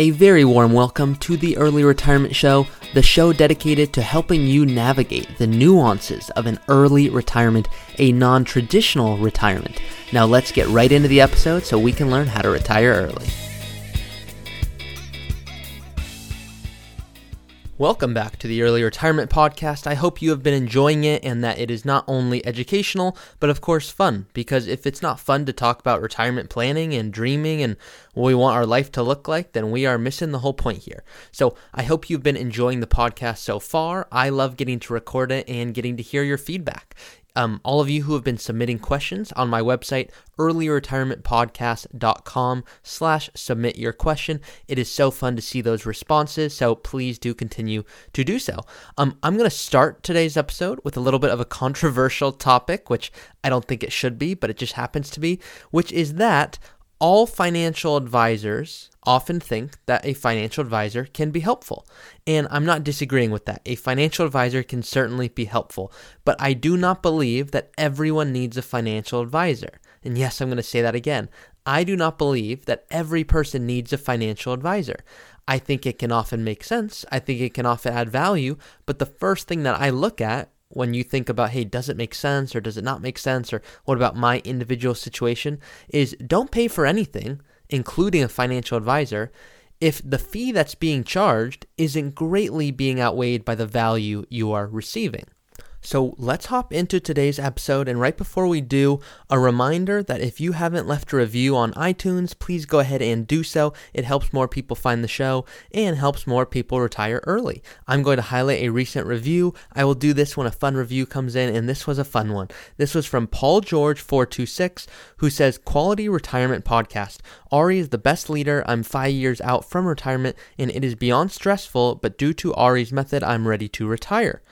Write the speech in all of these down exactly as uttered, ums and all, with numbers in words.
A very warm welcome to the Early Retirement Show, the show dedicated to helping you navigate the nuances of an early retirement, a non-traditional retirement. Now let's get right into the episode so we can learn how to retire early. Welcome back to the Early Retirement Podcast. I hope you have been enjoying it and that it is not only educational, but of course fun, because if it's not fun to talk about retirement planning and dreaming and what we want our life to look like, then we are missing the whole point here. So I hope you've been enjoying the podcast so far. I love getting to record it and getting to hear your feedback. Um, all of you who have been submitting questions on my website, early retirement podcast dot com slash submit your question. It is so fun to see those responses, so please do continue to do so. Um, I'm going to start today's episode with a little bit of a controversial topic, which I don't think it should be, but it just happens to be, which is that all financial advisors often think that a financial advisor can be helpful. And I'm not disagreeing with that. A financial advisor can certainly be helpful, but I do not believe that everyone needs a financial advisor. And yes, I'm going to say that again. I do not believe that every person needs a financial advisor. I think it can often make sense. I think it can often add value. But the first thing that I look at when you think about, hey, does it make sense or does it not make sense or what about my individual situation, is don't pay for anything, including a financial advisor, if the fee that's being charged isn't greatly being outweighed by the value you are receiving. So let's hop into today's episode, and right before we do, a reminder that if you haven't left a review on iTunes, please go ahead and do so. It helps more people find the show and helps more people retire early. I'm going to highlight a recent review. I will do this when a fun review comes in, and this was a fun one. This was from Paul George four two six, who says, "Quality Retirement Podcast. Ari is the best leader. I'm five years out from retirement, and it is beyond stressful, but due to Ari's method, I'm ready to retire."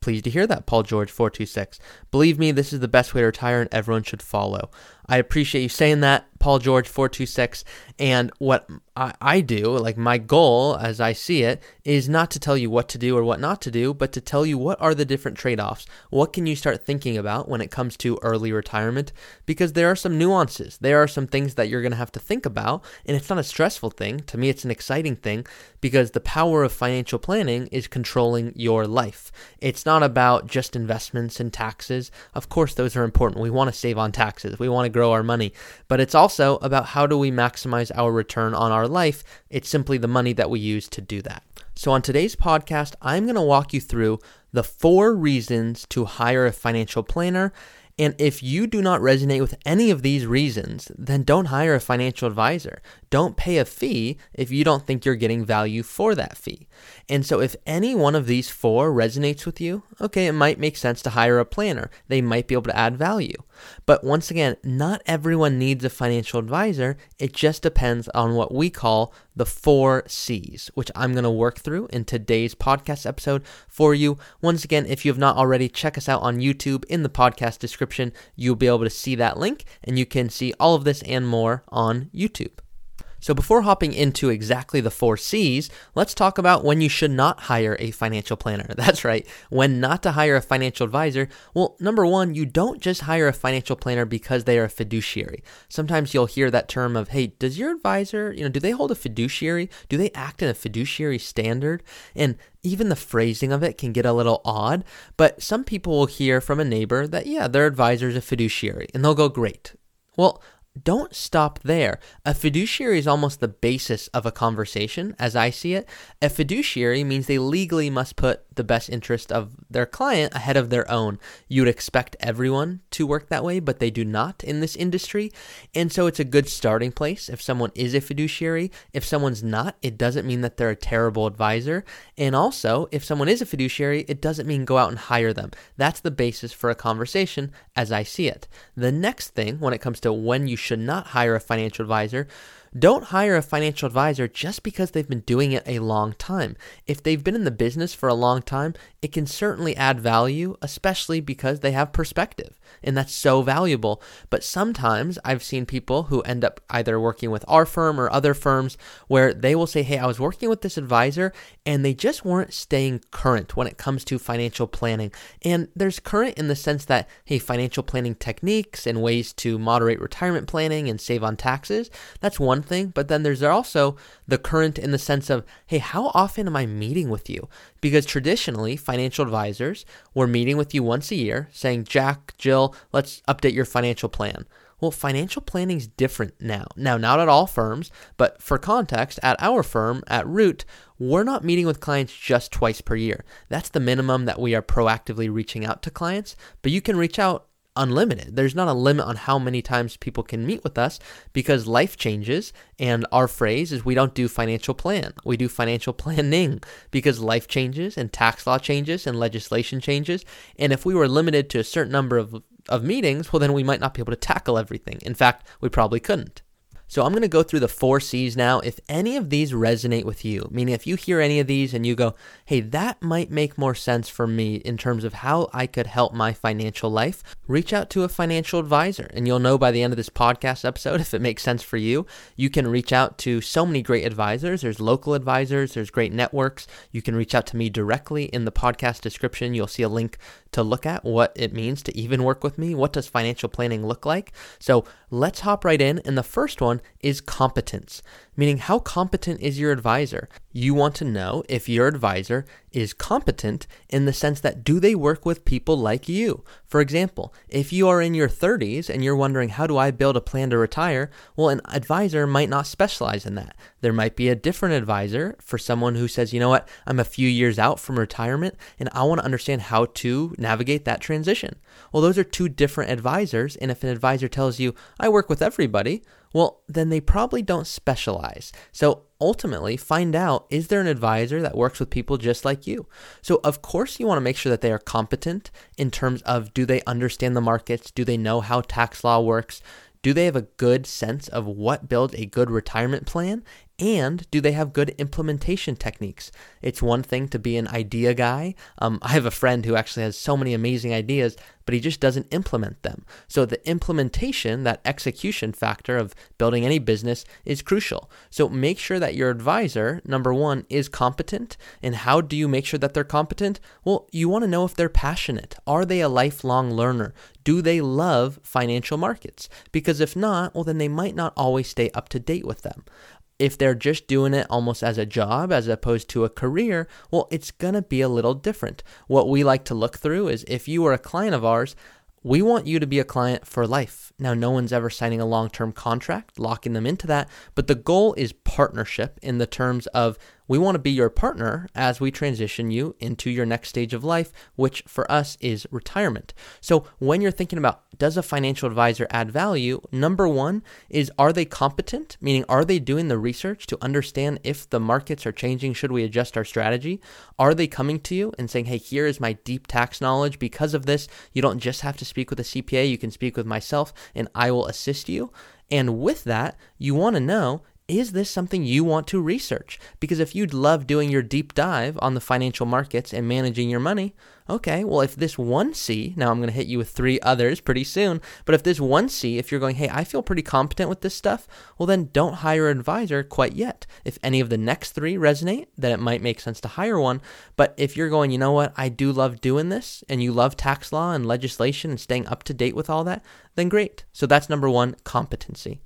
Pleased to hear that, Paul George four two six. Believe me, this is the best way to retire and everyone should follow. I appreciate you saying that, Paul George four two six. And what I, I do, like my goal as I see it, is not to tell you what to do or what not to do, but to tell you what are the different trade-offs. What can you start thinking about when it comes to early retirement? Because there are some nuances. There are some things that you're going to have to think about, and it's not a stressful thing. To me, it's an exciting thing, because the power of financial planning is controlling your life. It's not about just investments and taxes. Of course, those are important. We want to save on taxes. We want to grow our money, but it's also about how do we maximize our return on our life. It's simply the money that we use to do that. So on today's podcast, I'm going to walk you through the four reasons to hire a financial planner. And if you do not resonate with any of these reasons, then don't hire a financial advisor. Don't pay a fee if you don't think you're getting value for that fee. And so if any one of these four resonates with you, okay, it might make sense to hire a planner. They might be able to add value. But once again, not everyone needs a financial advisor. It just depends on what we call the four C's, which I'm going to work through in today's podcast episode for you. Once again, if you have not already, check us out on YouTube. In the podcast description, you'll be able to see that link, and you can see all of this and more on YouTube. So before hopping into exactly the four C's, let's talk about when you should not hire a financial planner. That's right, when not to hire a financial advisor. Well, number one, you don't just hire a financial planner because they are a fiduciary. Sometimes you'll hear that term of, hey, does your advisor, you know, do they hold a fiduciary? Do they act in a fiduciary standard? And even the phrasing of it can get a little odd, but some people will hear from a neighbor that, yeah, their advisor is a fiduciary, and they'll go, great. Well, don't stop there. A fiduciary is almost the basis of a conversation, as I see it. A fiduciary means they legally must put the best interest of their client ahead of their own. You would expect everyone to work that way, but they do not in this industry. And so it's a good starting place if someone is a fiduciary. If someone's not, it doesn't mean that they're a terrible advisor. And also, if someone is a fiduciary, it doesn't mean go out and hire them. That's the basis for a conversation, as I see it. The next thing, when it comes to when you should not hire a financial advisor, don't hire a financial advisor just because they've been doing it a long time. If they've been in the business for a long time, it can certainly add value, especially because they have perspective, and that's so valuable. But sometimes I've seen people who end up either working with our firm or other firms where they will say, hey, I was working with this advisor and they just weren't staying current when it comes to financial planning. And there's current in the sense that, hey, financial planning techniques and ways to moderate retirement planning and save on taxes, that's one thing, but then there's also the current in the sense of, hey, how often am I meeting with you? Because traditionally, financial advisors were meeting with you once a year saying, Jack, Jill, let's update your financial plan. Well, financial planning is different now. Now, not at all firms, but for context, at our firm, at Root, we're not meeting with clients just twice per year. That's the minimum that we are proactively reaching out to clients, but you can reach out unlimited. There's not a limit on how many times people can meet with us because life changes, and our phrase is we don't do financial plan. We do financial planning because life changes and tax law changes and legislation changes. And if we were limited to a certain number of, of meetings, well, then we might not be able to tackle everything. In fact, we probably couldn't. So I'm going to go through the four C's now. If any of these resonate with you, meaning if you hear any of these and you go, hey, that might make more sense for me in terms of how I could help my financial life, reach out to a financial advisor. And you'll know by the end of this podcast episode, if it makes sense for you, you can reach out to so many great advisors. There's local advisors, there's great networks. You can reach out to me directly in the podcast description. You'll see a link to look at what it means to even work with me. What does financial planning look like? So let's hop right in. And the first one is competence, meaning how competent is your advisor? You want to know if your advisor is competent in the sense that do they work with people like you? For example, if you are in your thirties and you're wondering, how do I build a plan to retire? Well, an advisor might not specialize in that. There might be a different advisor for someone who says, you know what, I'm a few years out from retirement and I want to understand how to navigate that transition. Well, those are two different advisors. And if an advisor tells you, I work with everybody, well, then they probably don't specialize. So ultimately, find out, is there an advisor that works with people just like you? So of course, you want to make sure that they are competent in terms of, do they understand the markets? Do they know how tax law works? Do they have a good sense of what builds a good retirement plan? And do they have good implementation techniques? It's one thing to be an idea guy. Um, I have a friend who actually has so many amazing ideas, but he just doesn't implement them. So the implementation, that execution factor of building any business is crucial. So make sure that your advisor, number one, is competent. And how do you make sure that they're competent? Well, you want to know if they're passionate. Are they a lifelong learner? Do they love financial markets? Because if not, well, then they might not always stay up to date with them. If they're just doing it almost as a job as opposed to a career, well, it's going to be a little different. What we like to look through is if you are a client of ours, we want you to be a client for life. Now, no one's ever signing a long-term contract, locking them into that, but the goal is partnership in the terms of we want to be your partner as we transition you into your next stage of life, which for us is retirement. So when you're thinking about, does a financial advisor add value? Number one is, are they competent? Meaning, are they doing the research to understand if the markets are changing? Should we adjust our strategy? Are they coming to you and saying, hey, here is my deep tax knowledge. Because of this, you don't just have to speak with a C P A. You can speak with myself and I will assist you. And with that, you want to know, is this something you want to research? Because if you'd love doing your deep dive on the financial markets and managing your money, okay, well, if this one C, now I'm going to hit you with three others pretty soon, but if this one C, if you're going, hey, I feel pretty competent with this stuff, well, then don't hire an advisor quite yet. If any of the next three resonate, then it might make sense to hire one. But if you're going, you know what, I do love doing this, and you love tax law and legislation and staying up to date with all that, then great. So that's number one, competency.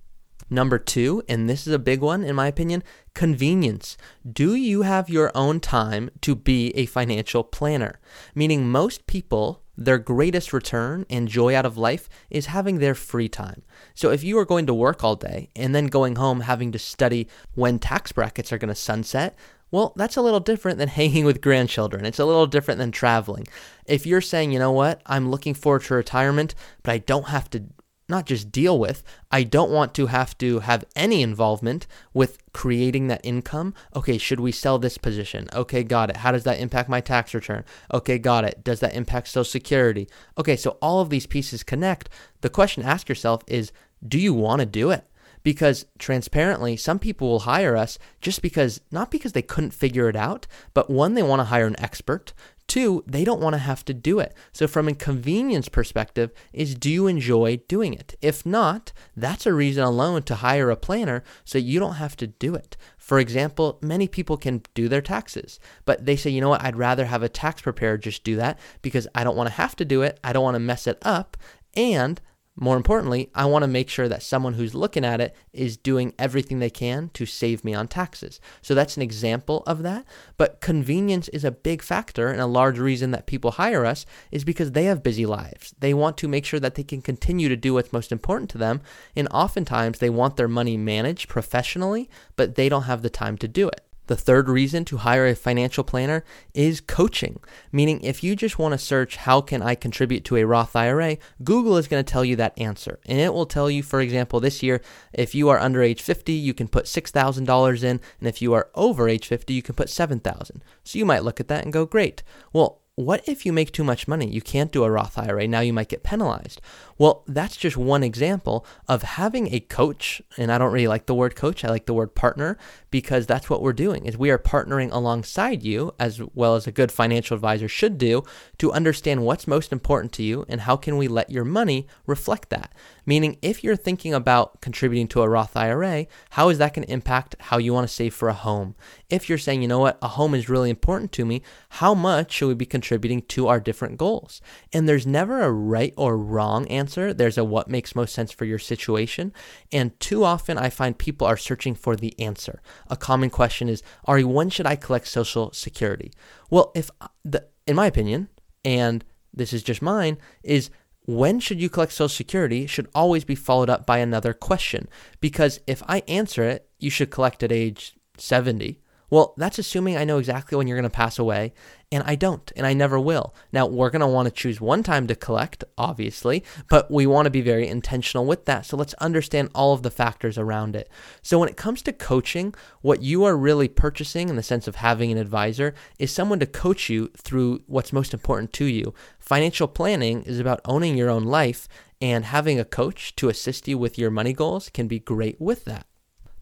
Number two, and this is a big one in my opinion, convenience. Do you have your own time to be a financial planner? Meaning most people, their greatest return and joy out of life is having their free time. So if you are going to work all day and then going home having to study when tax brackets are going to sunset, well, that's a little different than hanging with grandchildren. It's a little different than traveling. If you're saying, you know what, I'm looking forward to retirement, but I don't have to not just deal with, I don't want to have to have any involvement with creating that income. Okay, should we sell this position? Okay, got it. How does that impact my tax return? Okay, got it. Does that impact Social Security? Okay, so all of these pieces connect. The question to ask yourself is, do you want to do it? Because transparently, some people will hire us just because, not because they couldn't figure it out, but one, they want to hire an expert. Two, they don't want to have to do it. So from a convenience perspective is, do you enjoy doing it? If not, that's a reason alone to hire a planner so you don't have to do it. For example, many people can do their taxes, but they say, you know what, I'd rather have a tax preparer just do that because I don't want to have to do it. I don't want to mess it up. And More importantly, I want to make sure that someone who's looking at it is doing everything they can to save me on taxes. So that's an example of that. But convenience is a big factor, and a large reason that people hire us is because they have busy lives. They want to make sure that they can continue to do what's most important to them, and oftentimes they want their money managed professionally, but they don't have the time to do it. The third reason to hire a financial planner is coaching, meaning if you just want to search, how can I contribute to a Roth I R A, Google is going to tell you that answer. And it will tell you, for example, this year, if you are under age fifty, you can put six thousand dollars in. And if you are over age fifty, you can put seven thousand dollars. So you might look at that and go, great. Well, what if you make too much money? You can't do a Roth I R A. Now you might get penalized. Well, that's just one example of having a coach. And I don't really like the word coach. I like the word partner, because that's what we're doing, is we are partnering alongside you, as well as a good financial advisor should do, to understand what's most important to you and how can we let your money reflect that. Meaning, if you're thinking about contributing to a Roth I R A, how is that going to impact how you want to save for a home? If you're saying, you know what, a home is really important to me, how much should we be contributing to our different goals? And there's never a right or wrong answer. There's a what makes most sense for your situation. And too often I find people are searching for the answer. A common question is, Ari, when should I collect Social Security? Well, if the, in my opinion, and this is just mine, is when should you collect Social Security should always be followed up by another question. Because if I answer it, you should collect at age seventy. Well, that's assuming I know exactly when you're going to pass away, and I don't, and I never will. Now, we're going to want to choose one time to collect, obviously, but we want to be very intentional with that. So let's understand all of the factors around it. So when it comes to coaching, what you are really purchasing in the sense of having an advisor is someone to coach you through what's most important to you. Financial planning is about owning your own life, and having a coach to assist you with your money goals can be great with that.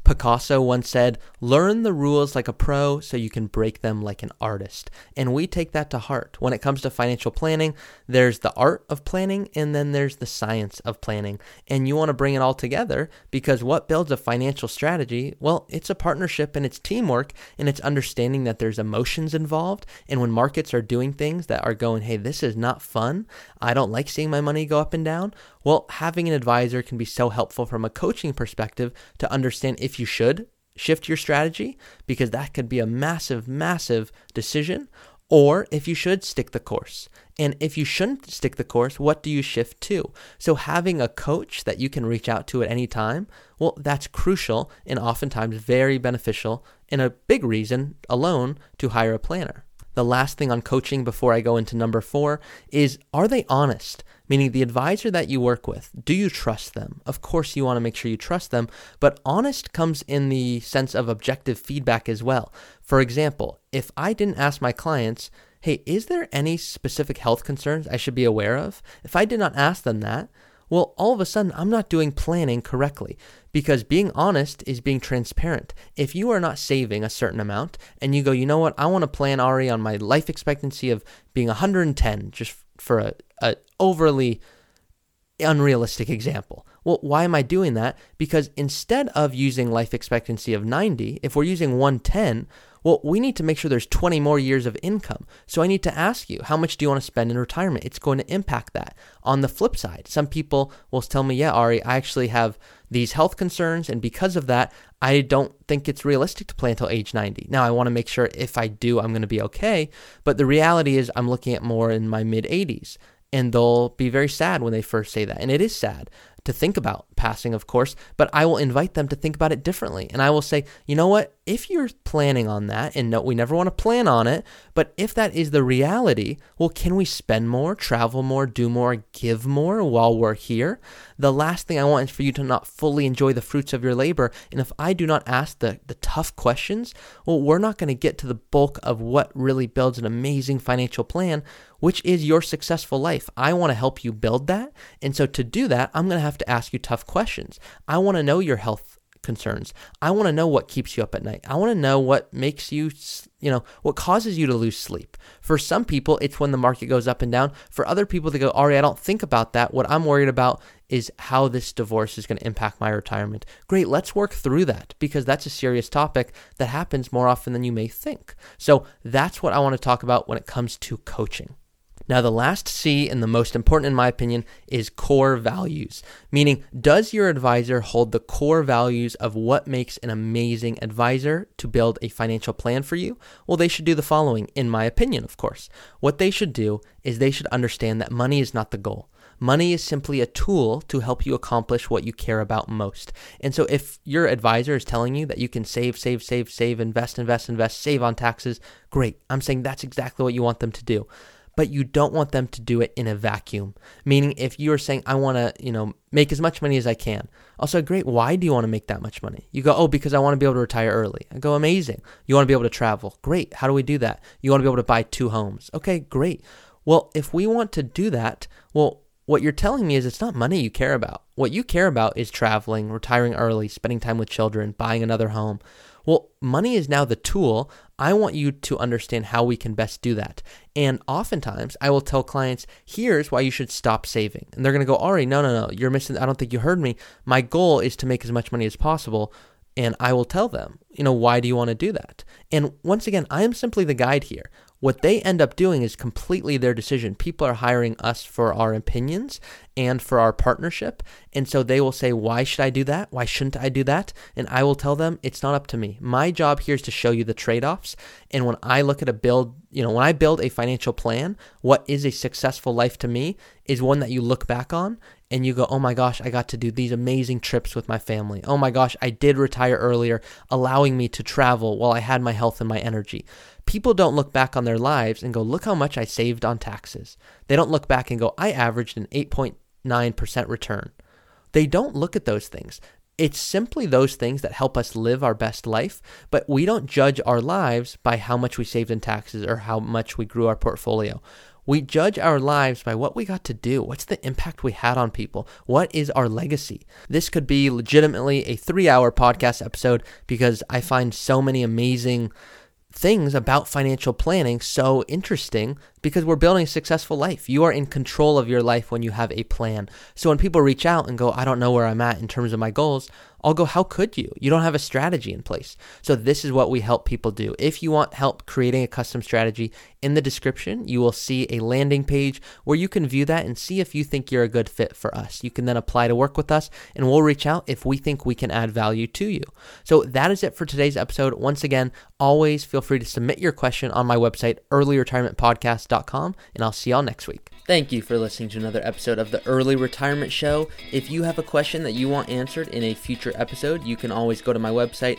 Picasso once said, learn the rules like a pro so you can break them like an artist. And we take that to heart. When it comes to financial planning, there's the art of planning, and then there's the science of planning. And you want to bring it all together, because what builds a financial strategy? Well, it's a partnership, and it's teamwork, and it's understanding that there's emotions involved. And when markets are doing things that are going, hey, this is not fun, I don't like seeing my money go up and down, well, having an advisor can be so helpful from a coaching perspective to understand if you should shift your strategy, because that could be a massive, massive decision, or if you should stick the course. And if you shouldn't stick the course, what do you shift to? So having a coach that you can reach out to at any time, well, that's crucial and oftentimes very beneficial, and a big reason alone to hire a planner. The last thing on coaching before I go into number four is, are they honest? Meaning, the advisor that you work with, do you trust them? Of course, you want to make sure you trust them, but honest comes in the sense of objective feedback as well. For example, if I didn't ask my clients, hey, is there any specific health concerns I should be aware of? If I did not ask them that, well, all of a sudden, I'm not doing planning correctly, because being honest is being transparent. If you are not saving a certain amount and you go, you know what, I want to plan, Ari, on my life expectancy of being one hundred ten, just for a, a overly unrealistic example. Well, why am I doing that? Because instead of using life expectancy of ninety, if we're using one ten, well, we need to make sure there's twenty more years of income. So I need to ask you, how much do you want to spend in retirement? It's going to impact that. On the flip side, some people will tell me, yeah, Ari, I actually have these health concerns, and because of that, I don't think it's realistic to plan till age ninety. Now, I want to make sure if I do, I'm going to be okay. But the reality is I'm looking at more in my mid eighties. And they'll be very sad when they first say that. And it is sad to think about passing, of course, but I will invite them to think about it differently. And I will say, you know what, if you're planning on that, and no, we never want to plan on it, but if that is the reality, well, can we spend more, travel more, do more, give more while we're here? The last thing I want is for you to not fully enjoy the fruits of your labor. And if I do not ask the, the tough questions, well, we're not going to get to the bulk of what really builds an amazing financial plan, which is your successful life. I want to help you build that. And so to do that, I'm going to have to ask you tough questions. I want to know your health concerns. I want to know what keeps you up at night. I want to know what makes you, you know, what causes you to lose sleep. For some people, it's when the market goes up and down. For other people, they go, Ari, I don't think about that. What I'm worried about is how this divorce is going to impact my retirement. Great, let's work through that, because that's a serious topic that happens more often than you may think. So that's what I want to talk about when it comes to coaching. Now, the last C, and the most important in my opinion, is core values, meaning does your advisor hold the core values of what makes an amazing advisor to build a financial plan for you? Well, they should do the following, in my opinion, of course. What they should do is they should understand that money is not the goal. Money is simply a tool to help you accomplish what you care about most. And so if your advisor is telling you that you can save, save, save, save, invest, invest, invest, save on taxes, great. I'm saying that's exactly what you want them to do. But you don't want them to do it in a vacuum. Meaning if you're saying, I want to, you know, make as much money as I can. Also, great, why do you want to make that much money? You go, oh, because I want to be able to retire early. I go, amazing. You want to be able to travel. Great. How do we do that? You want to be able to buy two homes. Okay, great. Well, if we want to do that, well, what you're telling me is it's not money you care about. What you care about is traveling, retiring early, spending time with children, buying another home. Well, money is now the tool. I want you to understand how we can best do that. And oftentimes I will tell clients, here's why you should stop saving. And they're going to go, Ari, no, no, no, you're missing. I don't think you heard me. My goal is to make as much money as possible. And I will tell them, you know, why do you want to do that? And once again, I am simply the guide here. What they end up doing is completely their decision. People are hiring us for our opinions and for our partnership. And so they will say, why should I do that? Why shouldn't I do that? And I will tell them, it's not up to me. My job here is to show you the trade-offs. And when I look at a build, you know, when I build a financial plan, what is a successful life to me is one that you look back on and you go, oh my gosh, I got to do these amazing trips with my family. Oh my gosh, I did retire earlier, allowing me to travel while I had my health and my energy. People don't look back on their lives and go, look how much I saved on taxes. They don't look back and go, I averaged an eight point nine percent return. They don't look at those things. It's simply those things that help us live our best life, but we don't judge our lives by how much we saved in taxes or how much we grew our portfolio. We judge our lives by what we got to do. What's the impact we had on people? What is our legacy? This could be legitimately a three-hour podcast episode because I find so many amazing things about financial planning so interesting because we're building a successful life. You are in control of your life when you have a plan. So when people reach out and go, I don't know where I'm at in terms of my goals, I'll go, how could you? You don't have a strategy in place. So this is what we help people do. If you want help creating a custom strategy, in the description, you will see a landing page where you can view that and see if you think you're a good fit for us. You can then apply to work with us and we'll reach out if we think we can add value to you. So that is it for today's episode. Once again, always feel free to submit your question on my website, early retirement podcast dot com, and I'll see y'all next week. Thank you for listening to another episode of The Early Retirement Show. If you have a question that you want answered in a future episode, you can always go to my website,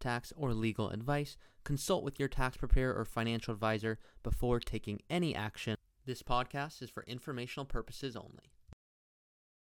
tax, or legal advice. Consult with your tax preparer or financial advisor before taking any action. This podcast is for informational purposes only.